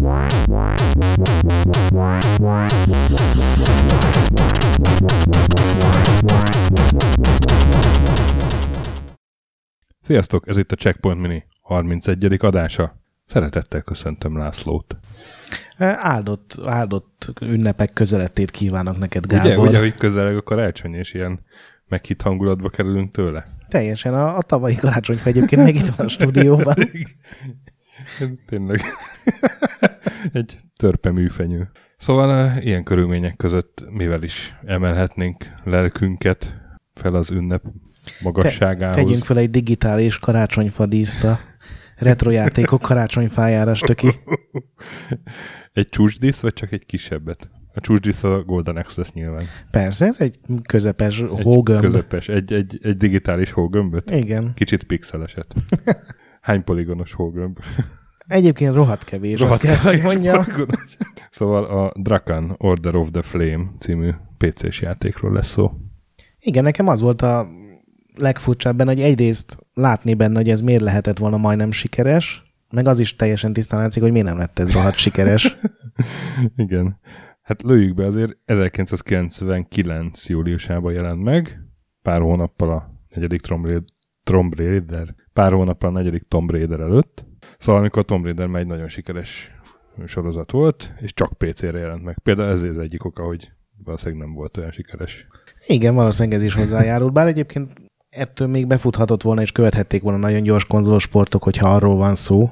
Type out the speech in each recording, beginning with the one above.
Sziasztok, ez itt a Checkpoint Mini 31. adása. Szeretettel köszöntöm Lászlót. Áldott ünnepek közelettét kívánok neked, Gábor. Ugye, hogy közeleg a karácsony, és ilyen meghitt hangulatba kerülünk tőle. Teljesen, a tavalyi karácsonyfa egyébként meg itt van a stúdióban. Tényleg. Egy törpe műfenyő. Szóval ilyen körülmények között mivel is emelhetnénk lelkünket fel az ünnep magasságához. Tegyünk fel egy digitális karácsonyfa díszt a retrojátékok karácsonyfájára, stöki. Egy csúcsdísz, vagy csak egy kisebbet? A csúcsdísz a Golden Axe lesz nyilván. Persze, ez egy közepes hógömb. Egy digitális hógömböt? Igen. Kicsit pixeleset. Hány poligonos hógömb? Egyébként rohadt kevés, azt kell, hogy mondjam. Szóval a Drakan: Order of the Flame című PC-s játékról lesz szó. Igen, nekem az volt a legfurcsább benne, hogy egyrészt látni benne, hogy ez miért lehetett volna majdnem sikeres, meg az is teljesen tisztán látszik, hogy miért nem lett ez rohadt sikeres. Igen. Hát lőjük be azért, 1999. júliusában jelent meg, pár hónappal a negyedik Tomb Raider előtt. Szóval amikor a Tomb Raider már egy nagyon sikeres sorozat volt, és csak PC-re jelent meg. Például ez az egyik oka, hogy valószínűleg nem volt olyan sikeres. Igen, valószínűleg ez is hozzájárul, bár egyébként ettől még befuthatott volna, és követhették volna nagyon gyors konzolos portok, hogyha arról van szó.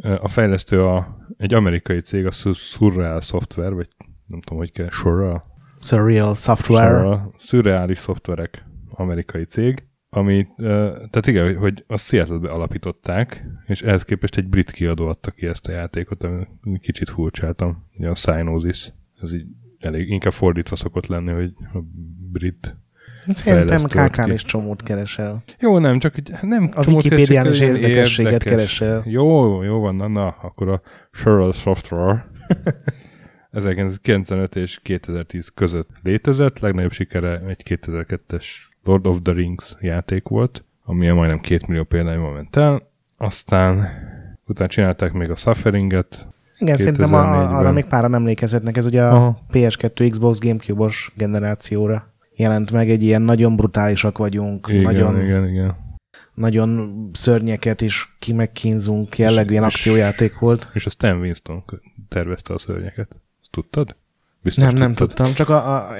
A fejlesztő egy amerikai cég, a Surreal Software, vagy nem tudom, hogy kell, Surreal Software. Surreális szoftverek amerikai cég, ami, tehát igen, hogy a Seattle-be alapították, és ehhez képest egy brit kiadó adta ki ezt a játékot, amit kicsit furcsáltam, ugye a Psygnosis, ez így elég, inkább fordítva szokott lenni, hogy a brit. Szerintem KK-n is csomót keresel. Jó, nem, csak nem a csomót Wikipédián keresek, is érdekességet keresel. Jó van, na, akkor a Surreal Software 1995 és 2010 között létezett, legnagyobb sikere egy 2002-es Lord of the Rings játék volt, ami majdnem 2 millió példányban ment el, aztán utána csinálták még a Sufferinget. Igen, szerintem arra még páran emlékezhetnek, ez ugye a PS2, Xbox, Gamecube-os generációra jelent meg, egy ilyen nagyon brutálisak vagyunk, nagyon szörnyeket is kimegkínzunk jellegű ilyen akciójáték volt. És a Stan Winston tervezte a szörnyeket. Tudtad? Biztos nem tudtam, csak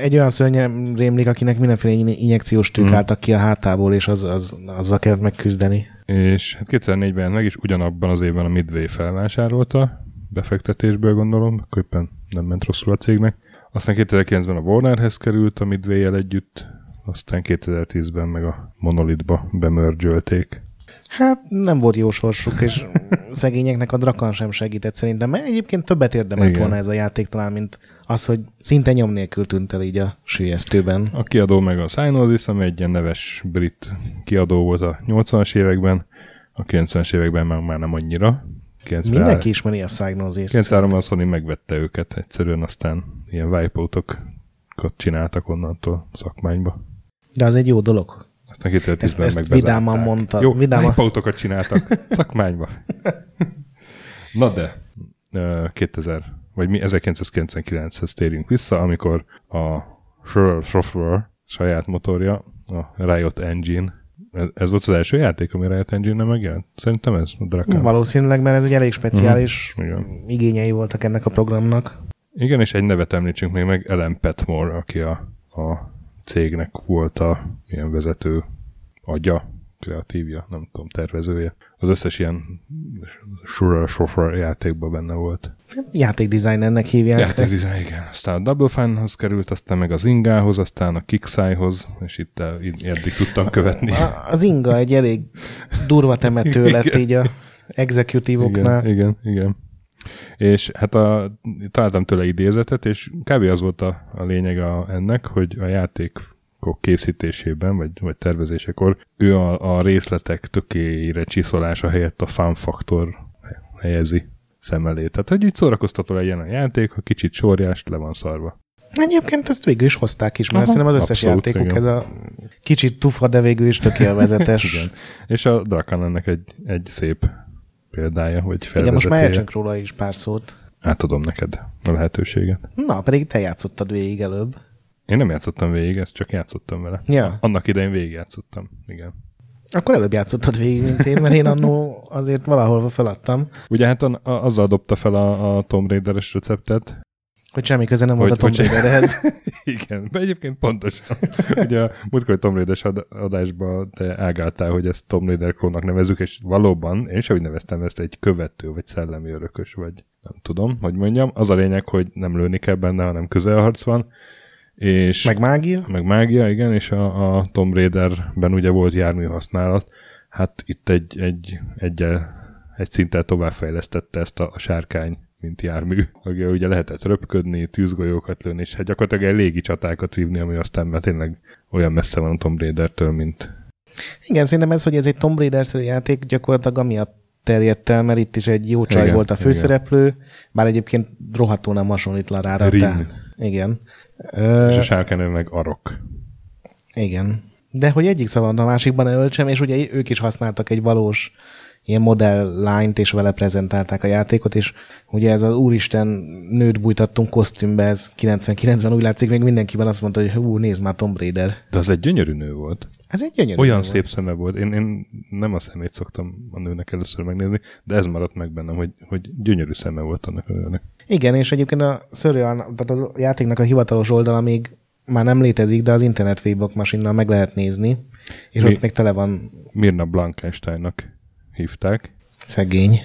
egy olyan szörny rémlik, akinek mindenféle injekciós tűk álltak ki a hátából, és azzal kellett megküzdeni. És 2004-ben meg is ugyanabban az évben a Midway felvásárolta, befektetésből gondolom, akkor éppen nem ment rosszul a cégnek. Aztán 2009-ben a Warnerhez került a Midway-jel együtt, aztán 2010-ben meg a Monolithba bemörzsölték. Hát nem volt jó sorsuk, és szegényeknek a Drakan sem segített szerintem, mert egyébként többet érdemelt volna ez a játék talán, mint az, hogy szinte nyom nélkül tűnt el így a sülyeztőben. A kiadó meg a Psygnosis, ami egy ilyen neves brit kiadó volt a 80-as években, a 90-es években már nem annyira. Mindenki ismeri a Psygnosis. 93-ban a Sony megvette őket egyszerűen, aztán ilyen wipeout-okat csináltak onnantól szakmányba. De az egy jó dolog. Aztán 2010-ben ezt vidáman mondta. Jó, wipeout-okat csináltak szakmányba. Na de, 1999-hez térjünk vissza, amikor a Surreal Software saját motorja, a Riot Engine. Ez volt az első játék, ami Riot Engine-nel megjelent? Szerintem ez a Drakan. Valószínűleg, mert ez egy elég speciális igényei voltak ennek a programnak. Igen, és egy nevet említsünk még meg, Ellen Patmore, aki a cégnek volt a ilyen vezető agya, kreatívja, nem tudom, tervezője. Az összes ilyen Surreal Software játékban benne volt. Játékdesignernek hívják. Játékdesigner, igen. Aztán a Double Fine-hoz került, aztán meg a Zingához, aztán a Kixai-hoz, és itt eddig tudtam követni. A Zinga egy elég durva temető lett így a executive-oknál. Igen. És hát találtam tőle idézetet, és kb. Az volt a lényeg ennek, hogy a játék készítésében, vagy tervezésekor ő a részletek tökéjére csiszolása helyett a fun faktor helyezi szem elé. Tehát, hogy így szórakoztató legyen a játék, ha kicsit sorjás, le van szarva. Egyébként ezt végül is hozták is, mert szerintem az összes játékok ez a kicsit tufa, de végül is tök élvezetes. És a Drakan ennek egy szép példája, hogy felvezetéje. Igen, most már elcsünk róla is pár szót. Átadom neked a lehetőséget. Na, pedig te játszottad végig előbb. Én nem játszottam végig, ezt csak játszottam vele. Ja. Annak idején végigjátszottam, igen. Akkor előbb játszottad végig, mint én, mert én annó azért valahol feladtam. Ugye hát azzal dobta fel a Tomb Raider-es receptet. Hogy semmi köze nem volt a Tomb Raiderhez. Igen, de egyébként pontosan. Ugye a múltkori Tomb Raider-es adásban te ágáltál, hogy ezt Tomb Raider klónnak nevezzük, és valóban, én sem úgy neveztem ezt, egy követő, vagy szellemi örökös, vagy nem tudom, hogy mondjam. Az a lényeg, hogy nem lőni kell benne, hanem közelharc van. És meg mágia, igen, és a Tomb Raiderben ugye volt jármű használat. Hát itt egy szinttel továbbfejlesztette ezt a sárkány, mint jármű. Ugye lehetett röpködni, tűzgolyókat lőni, és hát gyakorlatilag egy légi csatákat vívni, ami aztán már tényleg olyan messze van a Tomb Raidertől, mint... Igen, szerintem ez, hogy ez egy Tomb Raider-szerű játék, gyakorlatilag amiatt terjedt el, mert itt is egy jó csaj volt a főszereplő, igen. Bár egyébként rohadtul nem hasonlít Larára. Rynn. Igen. És a sárkánő meg Arokh. Igen. De hogy egyik szavan a másikban öltsem, és ugye ők is használtak egy valós ilyen modell lányt, és vele prezentálták a játékot, és ugye ez az úristen nőt bújtattunk kosztümbe, ez 99-ben úgy látszik, még mindenkiben azt mondta, hogy hú, nézd már Tomb Raider. De az egy gyönyörű nő volt. Ez egy gyönyörű olyan nő szép volt. Szeme volt. Én nem a szemét szoktam a nőnek először megnézni, de ez maradt meg bennem, hogy gyönyörű szeme volt annak a nőnek. Igen, és egyébként a Surreal, tehát az játéknak a hivatalos oldala még már nem létezik, de az internet Wayback Machine-nal meg lehet nézni, és ott még tele van. Mirna Blankensteinnak hívták. Szegény.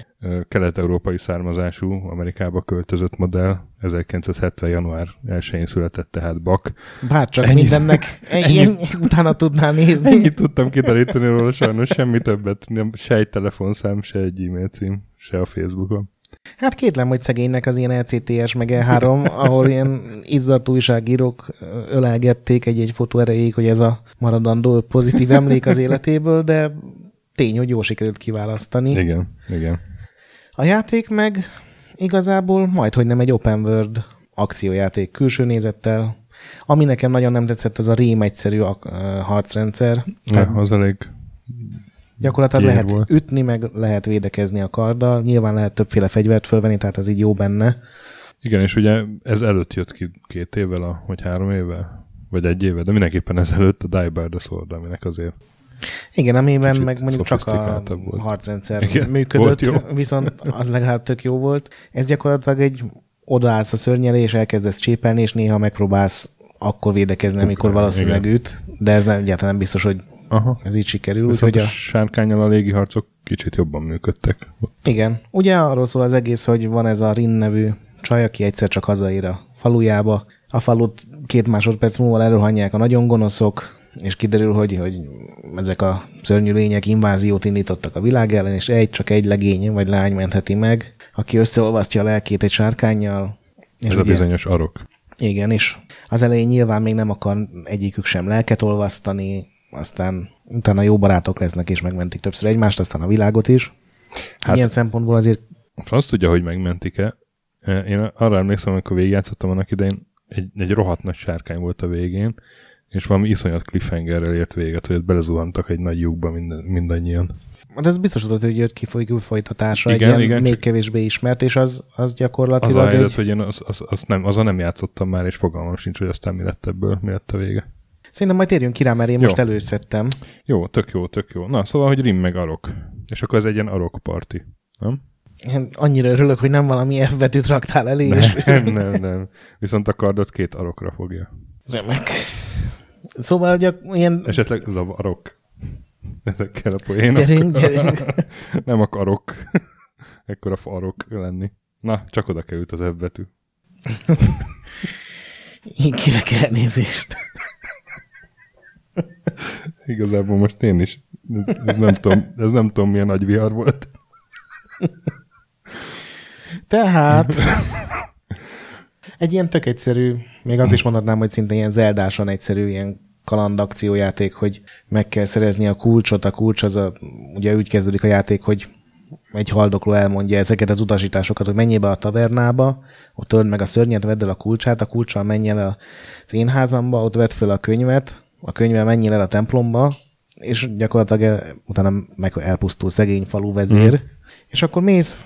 Kelet-európai származású, Amerikába költözött modell. 1970. január 1-én született, tehát Bak. Bárcsak ennyit, mindennek ennyi utána tudnál nézni. Ennyit tudtam kideríteni róla, sajnos semmi többet. Se egy telefonszám, se egy e-mail cím, se a Facebookon. Hát kétlem, hogy szegénynek az ilyen ECTS meg E3, ahol ilyen izzadt újságírók ölelgették egy-egy fotó erejéig, hogy ez a maradandó pozitív emlék az életéből, de tény, hogy jól sikerült kiválasztani. Igen, igen. A játék meg igazából majdhogy nem egy open world akciójáték külső nézettel. Ami nekem nagyon nem tetszett, az a rém egyszerű harcrendszer. Ja, az elég gyakorlatilag lehet volt ütni, meg lehet védekezni a karddal. Nyilván lehet többféle fegyvert fölvenni, tehát az így jó benne. Igen, és ugye ez előtt jött ki 2 évvel, vagy 3 évvel, vagy 1 évvel, de mindenképpen ez előtt a Die by the Sword, aminek azért... Igen, amiben kicsit meg mondjuk csak a harcrendszer igen, működött, viszont az legalább tök jó volt. Ez gyakorlatilag egy odaállsz a szörnyelé, és elkezdesz csépelni, és néha megpróbálsz akkor védekezni, amikor valószínűleg igen. üt, de ez egyáltalán nem biztos, hogy aha. ez így sikerül. Viszont úgy, hogy a sárkánnyal a légiharcok kicsit jobban működtek. Igen. Ugye arról szól az egész, hogy van ez a Rynn nevű csaj, aki egyszer csak hazaér a falujába. A falut 2 másodperc múlva elrohanják a nagyon gonoszok, és kiderül, hogy ezek a szörnyű lények inváziót indítottak a világ ellen, és csak egy legény vagy lány mentheti meg, aki összeolvasztja a lelkét egy sárkánnyal. És ez ugye, a bizonyos Arokh. Igen, és az elején nyilván még nem akar egyikük sem lelket olvasztani, aztán utána jó barátok lesznek, és megmentik többször egymást, aztán a világot is. Hát, ilyen szempontból azért... Azt tudja, hogy megmentik-e. Én arra emlékszem, amikor végigjátszottam annak idején, egy rohadt nagy sárkány volt a végén, és valami iszonyat cliffhangerrel ért véget, hogy belezuhantak egy nagy lyukba mindannyian. Hát ez biztos adott, hogy jött ki folytatása, igen, egy igen, még kevésbé ismert, és az gyakorlatilag... Az a helyzet, hogy én azzal nem játszottam már, és fogalmam sincs, hogy aztán mi lett ebből, mi lett a vége. Szerintem majd térjünk ki rá, mert én most előszedtem. Jó, tök jó, tök jó. Na, szóval, hogy Rynn meg Arokh. És akkor ez egy ilyen Arokh party, nem? Én annyira örülök, hogy nem valami F betűt raktál elé, és... Nem. Viszont a kardot 2 Arokhra fogja. Remek. Szóval ilyen... Esetleg zavarok. Ezekkel a poénokkal. Gyerünk. Nem akarok ekkora farok lenni. Na, csak oda került az F betű. Én kirek elnézést. Igazából most én is. Ez nem tudom, milyen nagy vihar volt. Tehát... Egy ilyen tök egyszerű, még az is mondhatnám, hogy szinte ilyen zeldásan egyszerű ilyen kalandakciójáték, hogy meg kell szerezni a kulcsot. A kulcs az ugye úgy kezdődik a játék, hogy egy haldokló elmondja ezeket az utasításokat, hogy menjél be a tavernába, ott öld meg a szörnyet, vedd el a kulcsát, a kulcssal menj el az én házamba, ott vedd föl a könyvet, a könyvvel menjél el a templomba, és gyakorlatilag utána meg elpusztul szegény falu vezér. És akkor mész,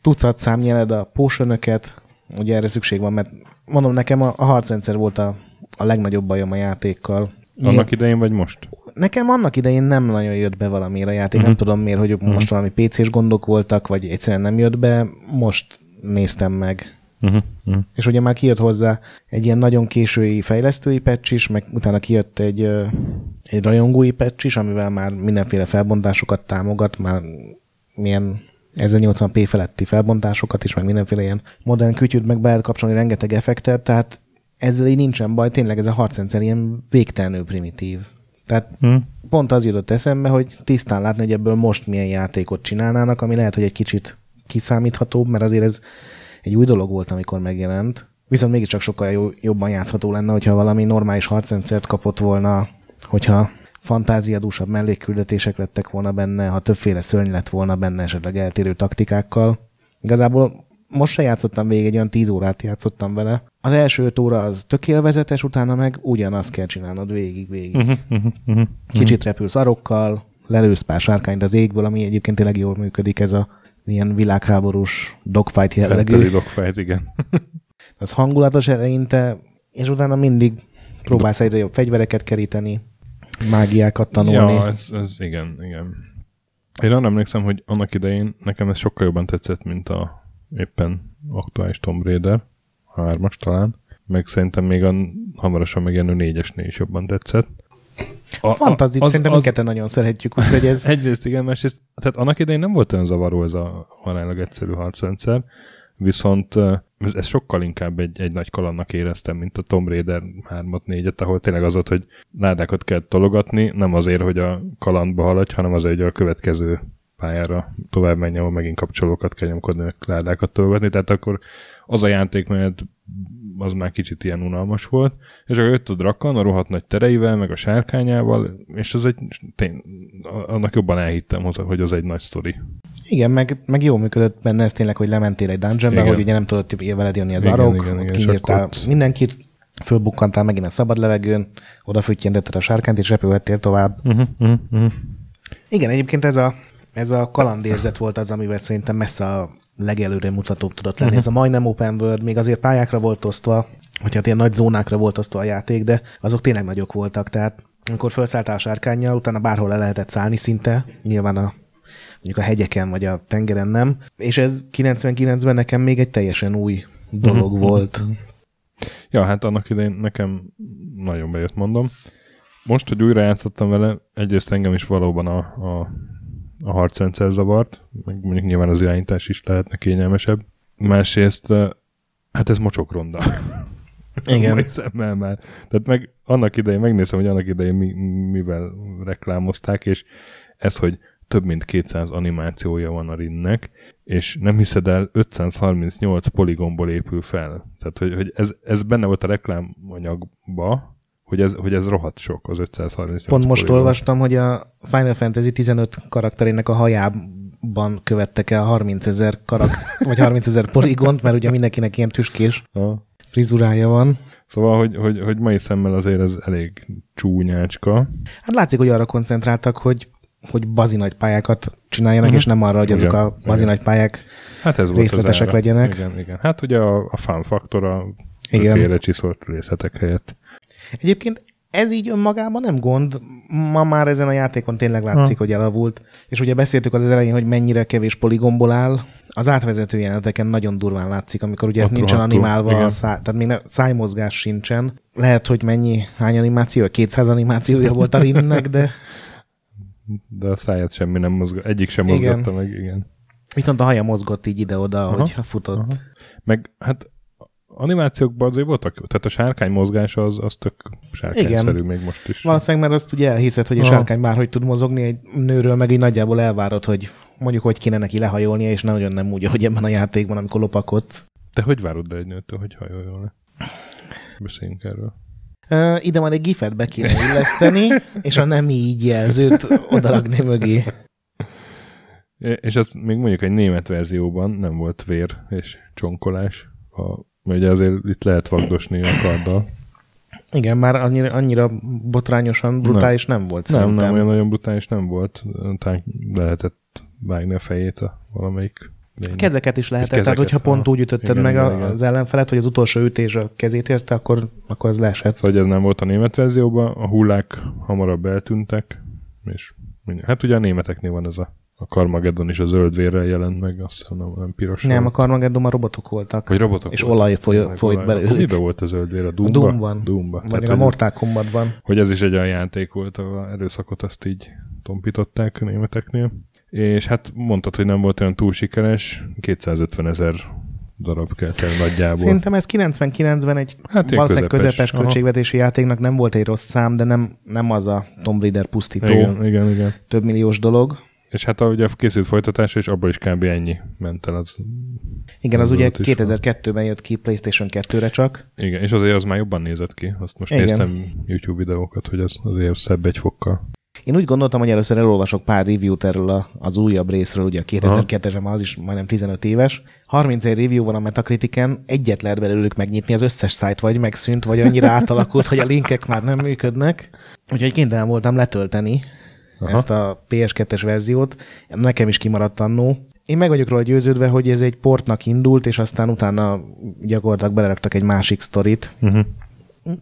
tucat szám nyered a potionöket, ugye erre szükség van, mert mondom nekem a harcrendszer volt a legnagyobb bajom a játékkal. Annak idején vagy most? Nekem annak idején nem nagyon jött be valamire a játék, nem tudom miért, hogy most valami PC-s gondok voltak, vagy egyszerűen nem jött be, most néztem meg. És ugye már kijött hozzá egy ilyen nagyon késői fejlesztői patch is, meg utána kijött egy rajongói patch is, amivel már mindenféle felbontásokat támogat, már milyen 1080p feletti felbontásokat is, meg mindenféle ilyen modern kütyűt, meg be lehet kapcsolni rengeteg effektet, tehát ezzel így nincsen baj, tényleg ez a harcrendszer ilyen végtelenül primitív. Tehát pont az jutott eszembe, hogy tisztán látni, hogy ebből most milyen játékot csinálnának, ami lehet, hogy egy kicsit kiszámíthatóbb, mert azért ez egy új dolog volt, amikor megjelent. Viszont mégiscsak sokkal jobban játszható lenne, hogyha valami normális harcrendszert kapott volna, hogyha fantáziadúsabb mellékküldetések lettek volna benne, ha többféle szörny lett volna benne, esetleg eltérő taktikákkal. Igazából most se játszottam végig, egy olyan 10 órát játszottam vele. Az első 5 óra az tök élvezetes, utána meg ugyanazt kell csinálnod végig. Kicsit repülsz arokkal, lelősz pár sárkányra az égből, ami egyébként tényleg jól működik, ez a ilyen világháborús dogfight jellegű. Fantasy dogfight, igen. Az hangulatos eleinte, és utána mindig próbálsz egyre jobb fegyvereket keríteni, mágiákat tanulni. Ja, ez igen. Én arra emlékszem, hogy annak idején nekem ez sokkal jobban tetszett, mint a éppen aktuális Tomb Raider, 3-as talán, meg szerintem még a hamarosan megjelenő 4-esnél is jobban tetszett. A fantazit szerintem minket nagyon szeretjük, úgyhogy ez... Egyrészt igen, másrészt, tehát annak idején nem volt olyan zavaró ez a halállag egyszerű harcrendszer, viszont ez sokkal inkább egy nagy kalannak éreztem, mint a Tomb Raider 3-at, 4-et, ahol tényleg az volt, hogy ládákat kell tologatni, nem azért, hogy a kalandba haladj, hanem azért, hogy a következő pályára tovább menj, ahol megint kapcsolókat kell nyomkodni, meg ládákat tologatni, tehát akkor az a játék, mert az már kicsit ilyen unalmas volt, és akkor jött a Drakan a rohadt nagy tereivel, meg a sárkányával, és az egy, annak jobban elhittem hozzá, hogy az egy nagy sztori. Igen, meg jól működött benne ez tényleg, hogy lementél egy dungeonbe, hogy ugye nem tudott veled jönni az Arokh, kinyírtál mindenkit, fölbukkantál megint a szabad levegőn, odafüttyentetted a sárkányt, és repülhettél tovább. Igen, egyébként ez a kalandérzet volt az, amivel szerintem messze a legelőre mutatóbb tudott lenni. Ez a majdnem open world, még azért pályákra volt osztva, vagy hát ilyen nagy zónákra volt osztva a játék, de azok tényleg nagyok voltak. Tehát amikor felszálltál a sárkánnyal, utána bárhol le lehetett szállni szinte, nyilván mondjuk a hegyeken vagy a tengeren nem, és ez 99-ben nekem még egy teljesen új dolog volt. Ja, hát annak idején nekem nagyon bejött, mondom. Most, hogy újra játszottam vele, egyrészt engem is valóban a harcrendszer zavart, meg mondjuk nyilván az irányítás is lehetne kényelmesebb. Másrészt, hát ez mocsokronda. Igen. Majd szemmel már. Tehát meg annak idején, megnézem, hogy annak idején mivel reklámozták, és ez, hogy több mint 200 animációja van a Rynnek, és nem hiszed el, 538 poligonból épül fel. Tehát, hogy ez benne volt a reklámanyagba, hogy ez rohadt sok, az 538. Pont most olvastam, hogy a Final Fantasy 15 karakterének a hajában követtek el 30,000 vagy 30,000 poligont, mert ugye mindenkinek ilyen tüskés frizurája van. Szóval, hogy mai szemmel azért ez elég csúnyácska. Hát látszik, hogy arra koncentráltak, hogy bazinagy pályákat csináljanak, és nem arra, hogy azok a bazinagy pályák részletesek legyenek. Igen. Hát ugye a fun faktor a tökélyre csiszolt részletek helyett. Egyébként ez így önmagában nem gond. Ma már ezen a játékon tényleg látszik, hogy elavult. És ugye beszéltük az elején, hogy mennyire kevés poligomból áll. Az átvezető jeleneteken nagyon durván látszik, amikor ugye nincsen animálva, tehát még szájmozgás sincsen. Lehet, hogy hány animáció? 200 animációja volt a Rynnek, de a száját semmi nem mozgat. Egyik sem mozgatta meg, igen. Viszont a haja mozgott így ide-oda, hogy futott. Meg hát animációkban azért voltak jó. Tehát a sárkány mozgása az tök sárkányszerű még most is. Valószínűleg, mert azt ugye elhiszed, hogy a sárkány már hogy tud mozogni, egy nőről meg így nagyjából elvárod, hogy mondjuk hogy kéne neki lehajolnia, és nagyon nem úgy, hogy ebben a játékban, amikor lopakodsz. Te hogy várod le egy nőtől, hogy hajoljon le? Beszéljünk erről. Ide majd egy gifet be kéne illeszteni, és a nem így jelzőt odarakni mögé. És az még mondjuk egy német verzióban nem volt vér és csonkolás. Ugye azért itt lehet vagdosni a karddal. Igen, már annyira botrányosan brutális nem volt szerintem. Nem, olyan nagyon brutális nem volt. Talán lehetett vágni a fejét a valamelyik lénynek. Kezeket is lehetett, kezeket, tehát hogyha pont úgy ütötted meg az ellenfelet, hogy az utolsó ütés a kezét érte, akkor az leesett. Szóval, hogy ez nem volt a német verzióban, a hullák hamarabb eltűntek, és hát ugye a németeknél van ez a Carmageddon is a zöldvérrel jelent meg, azt hiszem nem piros. Nem, volt. A Carmageddon a robotok voltak. Vagy robotok és olaj folyt belőlük. Miben volt a zöldvér? A Doomban. Vagy a Mortal Kombatban. Hogy ez is egy olyan játék volt, ahol erőszakot azt így tompították a németeknél. És hát mondtad, hogy nem volt olyan túl sikeres, 250,000 darab kelt el nagyjából. Szerintem ez 99-ben egy hát valószínűleg közepes költségvetési játéknak nem volt egy rossz szám, de nem az a Tomb Raider pusztító igen. több milliós dolog. És hát ugye készült folytatása, és abban is kb. Ennyi ment el az. Igen, az ugye 2002-ben jött ki PlayStation 2-re csak. Igen, és azért az már jobban nézett ki. Azt most néztem YouTube videókat, hogy az azért szebb egy fokkal. Én úgy gondoltam, hogy először elolvasok pár review-t erről az újabb részről, ugye a 2002-esben az is majdnem 15 éves. 31 review van a Metacritiken, egyet lehet belőlük megnyitni, az összes szájt vagy megszűnt, vagy annyira átalakult, hogy a linkek már nem működnek. Úgyhogy kénytelen voltam letölteni ezt a PS2-es verziót. Nekem is kimaradt annó. Én meg vagyok róla győződve, hogy ez egy portnak indult, és aztán utána gyakorlatilag beleraktak egy másik sztorit.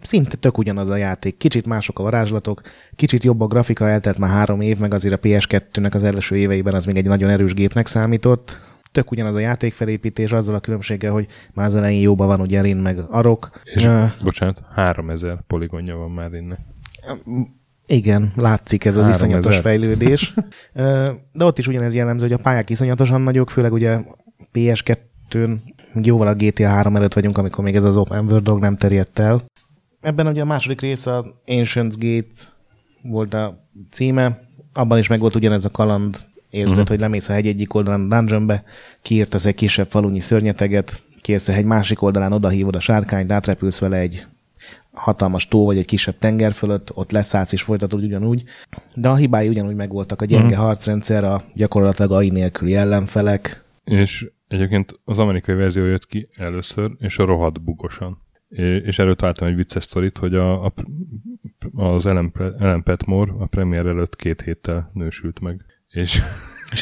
Szinte tök ugyanaz a játék. Kicsit mások a varázslatok, kicsit jobb a grafika, eltelt már 3 év, meg azért a PS2-nek az első éveiben az még egy nagyon erős gépnek számított. Tök ugyanaz a játékfelépítés, azzal a különbséggel, hogy már az elején jóban van ugye Rynn meg Arokh. És, bocsánat, 3000 poligonja van már Rynnek. Igen, látszik ez az iszonyatos fejlődés. De ott is ugyanez jellemző, hogy a pályák iszonyatosan nagyok, főleg ugye PS2-n jóval a GTA 3 előtt vagyunk, amikor még ez az Open World dolog nem terjedt el. Ebben ugye a második rész a Ancient Gates volt a címe, abban is meg volt ugyanez a kaland érzet, hogy lemész a hegy egyik oldalán a dungeonbe, kiírtasz egy kisebb falunyi szörnyeteget, kiérsz egy másik oldalán, odahívod a sárkányt, átrepülsz vele egy hatalmas tó vagy egy kisebb tenger fölött, ott leszállsz és folytatod ugyanúgy, de a hibái ugyanúgy megvoltak, a gyenge harcrendszer, a gyakorlatilag AI nélküli ellenfelek. És egyébként az amerikai verzió jött ki először, és a rohadt bugosan. És erről találtam egy vicces sztorit, hogy az Ellen Patmore a premier előtt 2 héttel nősült meg. És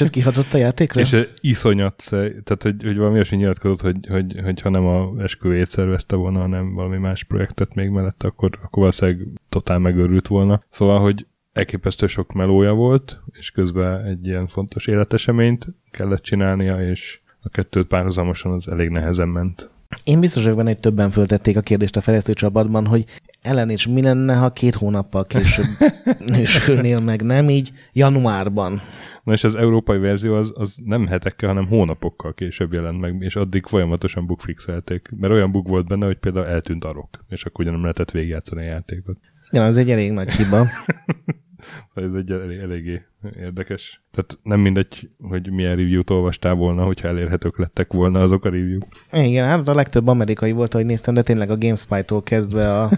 ez kihatott a játékra? És iszonyat, tehát hogy valami olyasmi nyilatkozott, hogy ha nem a esküvét szervezte volna, hanem valami más projektet még mellette, akkor valószínűleg totál megőrült volna. Szóval, hogy elképesztő sok melója volt, és közben egy ilyen fontos életeseményt kellett csinálnia, és a kettőt párhuzamosan az elég nehezen ment. Én biztos vagyok benne, hogy többen föltették a kérdést a fejlesztő csapatban, hogy Ellen is mi lenne, ha 2 hónappal később nősülnél meg, nem így januárban. Na és az európai verzió az nem hetekkel, hanem hónapokkal később jelent meg, és addig folyamatosan bugfixelték, mert olyan bug volt benne, hogy például eltűnt Arokh, és akkor ugyan nem lehetett végigjátszani a játékot. Ja, az egy elég nagy hiba. Ez egy eléggé érdekes. Tehát nem mindegy, hogy milyen review-t olvastál volna, hogyha elérhetők lettek volna azok a review-k. Igen, hát a legtöbb amerikai volt, ahogy néztem, de tényleg a GameSpy-tól kezdve a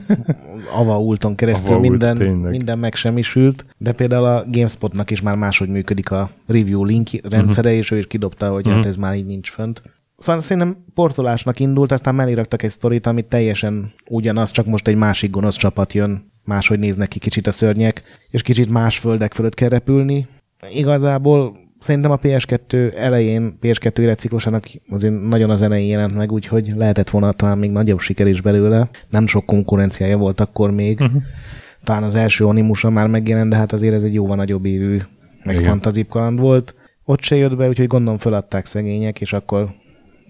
Avault-on keresztül minden megsemmisült, de például a GameSpot-nak is már máshogy működik a review link rendszere, és ő is kidobta, hogy hát ez már így nincs fönt. Szóval szerintem portolásnak indult, aztán mellé raktak egy sztorit, amit teljesen ugyanaz, csak most egy másik gonosz csapat jön. Máshogy néznek ki kicsit a szörnyek, és kicsit más földek fölött kell repülni. Igazából szerintem a PS2 elején, PS2 életciklusának azért nagyon az elején jelent meg, úgyhogy lehetett volna talán még nagyobb siker is belőle. Nem sok konkurenciája volt akkor még. Talán az első Onimusa már megjelent, de hát azért ez egy jóval nagyobb évű, meg fantazibb kaland volt. Ott se jött be, úgyhogy gondolom föladták szegények, és akkor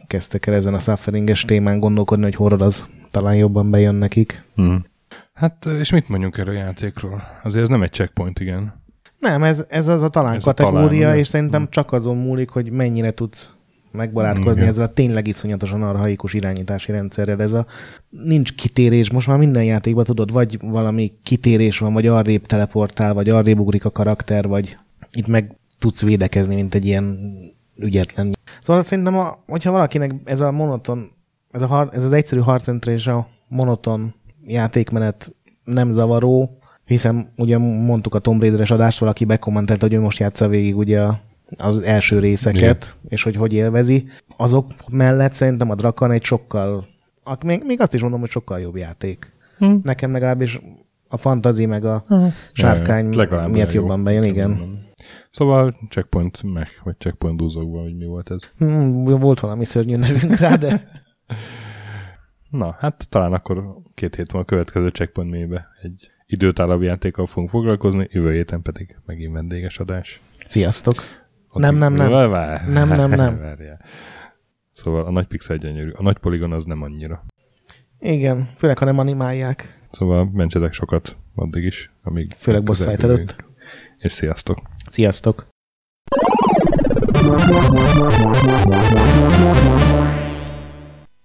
kezdtek el ezen a Suffering-es témán gondolkodni, hogy horror az talán jobban bejön nekik. Hát, és mit mondjunk erről a játékról? Azért ez nem egy checkpoint, igen. Nem, ez az a talán ez kategória, a talán, és szerintem csak azon múlik, hogy mennyire tudsz megbarátkozni ezzel a tényleg iszonyatosan archaikus irányítási rendszerrel. Ez a nincs kitérés, most már minden játékban tudod, vagy valami kitérés van, vagy arrébb teleportál, vagy arrébb ugrik a karakter, vagy itt meg tudsz védekezni, mint egy ilyen ügyetlen. Szóval szerintem, hogyha valakinek ez a monoton, ez az egyszerű harcrendszer és a monoton játékmenet nem zavaró, hiszen ugye mondtuk a Tomb Raider-es adást, valaki bekommentelt, hogy ő most játsza végig ugye az első részeket, és hogy élvezi. Azok mellett szerintem a Drakan egy sokkal, még azt is mondom, hogy sokkal jobb játék. Nekem legalábbis a fantasy meg a sárkány miatt jobban bejön, igen. Szóval Checkpoint meg, vagy Checkpoint dúzogva, hogy mi volt ez. Volt valami szörnyű nevünk rá, de... Na, hát talán akkor 2 hét van a következő Checkpoint Mini-be egy időtálló játékkal fogunk foglalkozni, jövő héten pedig megint vendéges adás. Sziasztok! Nem. Szóval a nagy pixel gyönyörű. A nagy poligon az nem annyira. Igen, főleg ha nem animálják. Szóval mentsetek sokat addig is, amíg... Főleg boss fight előtt. És sziasztok! Sziasztok!